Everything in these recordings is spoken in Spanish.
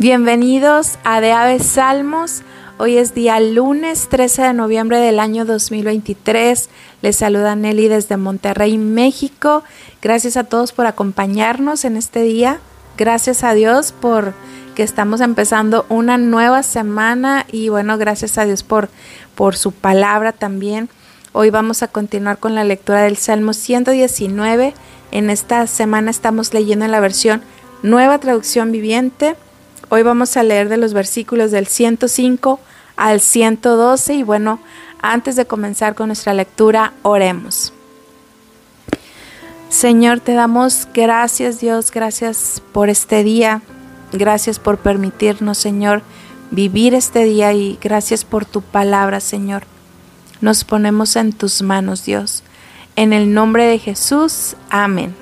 Bienvenidos a De Aves Salmos. Hoy es día lunes 13 de noviembre del año 2023. Les saluda Nelly desde Monterrey, México. Gracias a todos por acompañarnos en este día. Gracias a Dios por que estamos empezando una nueva semana y bueno, gracias a Dios por su palabra también. Hoy vamos a continuar con la lectura del Salmo 119. En esta semana estamos leyendo en la versión Nueva Traducción Viviente. Hoy vamos a leer de los versículos del 105 al 112 y bueno, antes de comenzar con nuestra lectura, oremos. Señor, te damos gracias, Dios, gracias por este día, gracias por permitirnos, Señor, vivir este día y gracias por tu palabra, Señor. Nos ponemos en tus manos, Dios. En el nombre de Jesús, amén.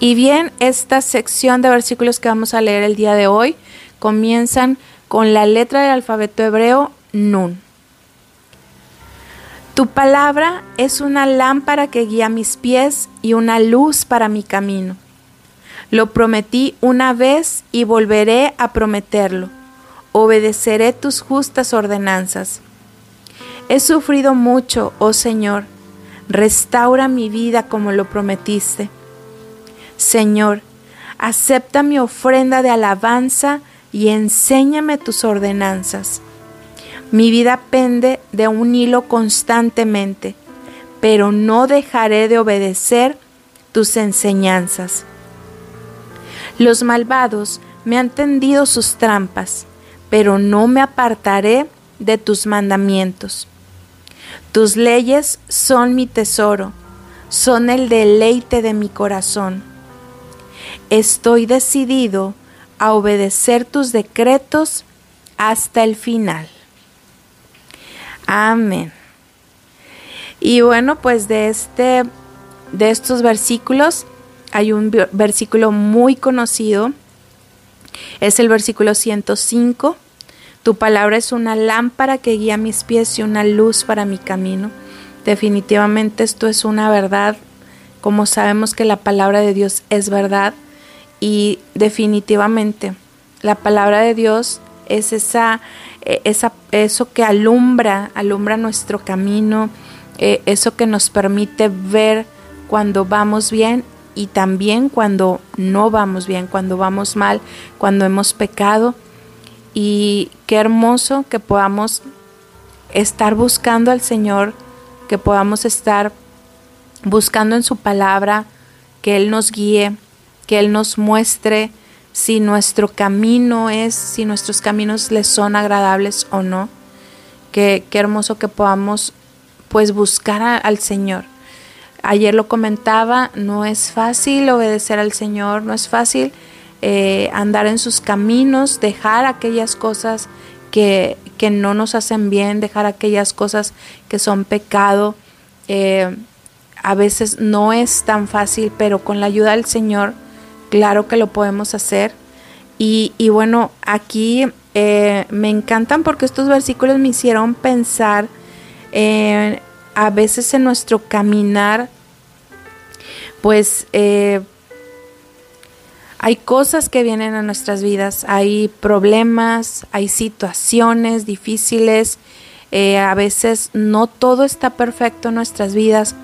Y bien, esta sección de versículos que vamos a leer el día de hoy comienzan con la letra del alfabeto hebreo Nun. Tu palabra es una lámpara que guía mis pies y una luz para mi camino. Lo prometí una vez y volveré a prometerlo. Obedeceré tus justas ordenanzas. He sufrido mucho, oh Señor. Restaura mi vida como lo prometiste. Señor, acepta mi ofrenda de alabanza y enséñame tus ordenanzas. Mi vida pende de un hilo constantemente, pero no dejaré de obedecer tus enseñanzas. Los malvados me han tendido sus trampas, pero no me apartaré de tus mandamientos. Tus leyes son mi tesoro, son el deleite de mi corazón. Estoy decidido a obedecer tus decretos hasta el final. Amén. Y bueno, pues de estos versículos hay un versículo muy conocido. Es el versículo 105. Tu palabra es una lámpara que guía mis pies y una luz para mi camino. Definitivamente esto es una verdad, como sabemos que la palabra de Dios es verdad. Y definitivamente la palabra de Dios es eso que alumbra nuestro camino, eso que nos permite ver cuando vamos bien y también cuando no vamos bien, cuando vamos mal, cuando hemos pecado. Y qué hermoso que podamos estar buscando al Señor, que podamos estar buscando en su palabra, que Él nos guíe, que Él nos muestre si nuestros caminos les son agradables o no. Qué hermoso que podamos pues buscar al Señor. Ayer lo comentaba, no es fácil obedecer al Señor, no es fácil andar en sus caminos, dejar aquellas cosas que no nos hacen bien, dejar aquellas cosas que son pecado. A veces no es tan fácil, pero con la ayuda del Señor, claro que lo podemos hacer. Y bueno, aquí me encantan porque estos versículos me hicieron pensar a veces en nuestro caminar, pues hay cosas que vienen a nuestras vidas, hay problemas, hay situaciones difíciles, a veces no todo está perfecto en nuestras vidas,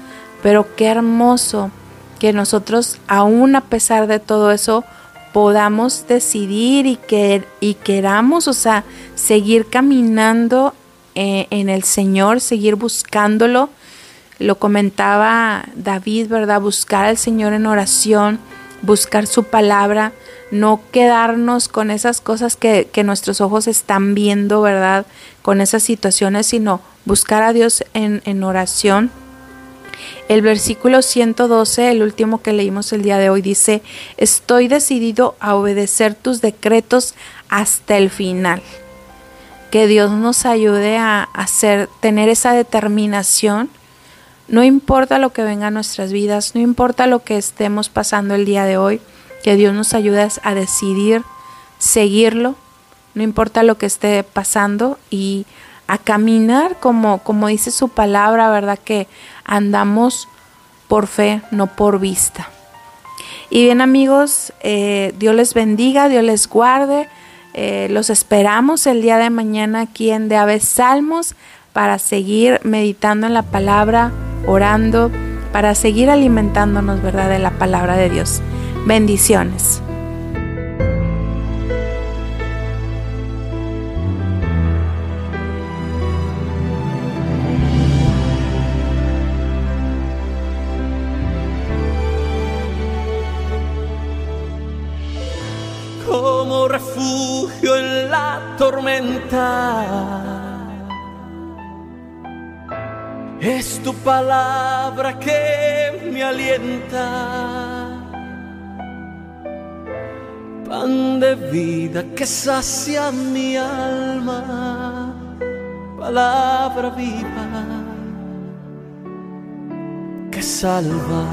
pero qué hermoso que nosotros, aún a pesar de todo eso, podamos decidir y queramos, o sea, seguir caminando en el Señor, seguir buscándolo. Lo comentaba David, ¿verdad? Buscar al Señor en oración, buscar su palabra, no quedarnos con esas cosas que nuestros ojos están viendo, ¿verdad? Con esas situaciones, sino buscar a Dios en oración. El versículo 112, el último que leímos el día de hoy, dice: estoy decidido a obedecer tus decretos hasta el final. Que Dios nos ayude a tener esa determinación. No importa lo que venga a nuestras vidas, no importa lo que estemos pasando el día de hoy, que Dios nos ayude a decidir seguirlo, no importa lo que esté pasando, y a caminar como dice su palabra, ¿verdad? Que andamos por fe, no por vista. Y bien, amigos, Dios les bendiga, Dios les guarde. Los esperamos el día de mañana aquí en De Aves Salmos para seguir meditando en la palabra, orando, para seguir alimentándonos, ¿verdad?, de la palabra de Dios. Bendiciones. Como refugio en la tormenta es tu palabra que me alienta, pan de vida que sacia mi alma, palabra viva que salva.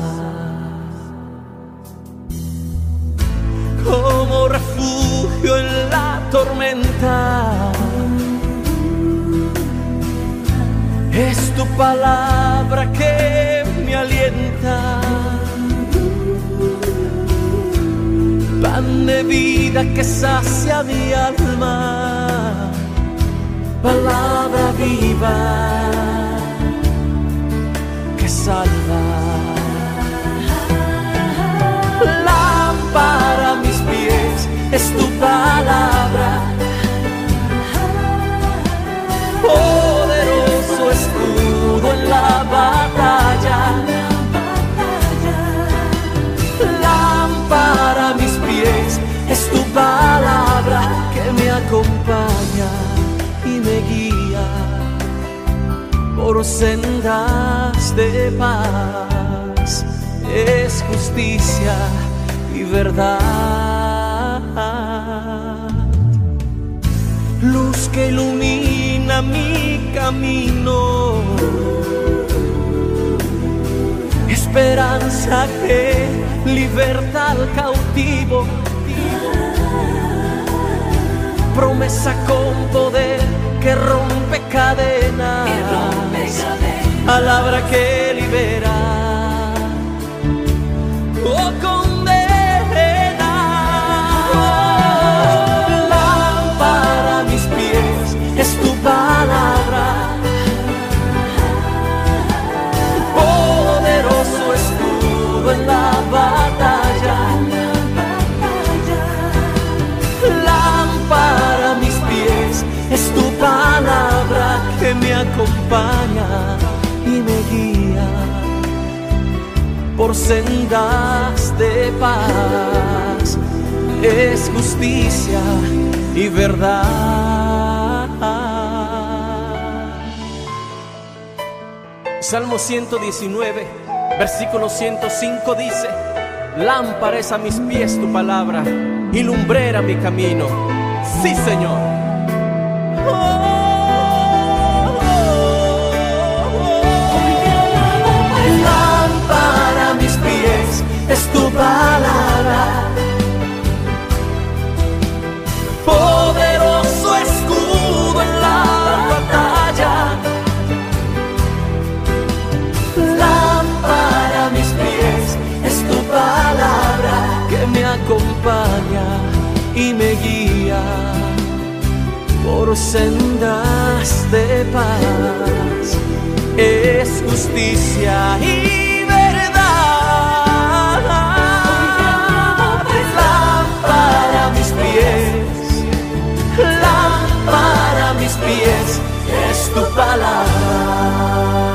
Como refugio en la tormenta es tu palabra que me alienta, pan de vida que sacia mi alma, palabra viva que salva. Lámpara a mis pies es tu palabra, poderoso escudo en la batalla. Lámpara a mis pies es tu palabra que me acompaña y me guía por sendas de paz. Es justicia y verdad, luz que ilumina mi camino, esperanza que liberta al cautivo, promesa con poder que rompe cadenas, palabra que libera o condena. Es tu palabra, poderoso escudo en la batalla. Lámpara a mis pies es tu palabra que me acompaña y me guía por sendas de paz. Es justicia y verdad. Salmo 119, versículo 105 dice: lámpara es a mis pies tu palabra y lumbrera mi camino. Sí, Señor. Lámpara a mis pies es tu palabra, poderoso escudo en la batalla. Acompaña y me guía por sendas de paz. Es justicia y verdad. Lámpara a mis pies, lámpara a mis pies es tu palabra.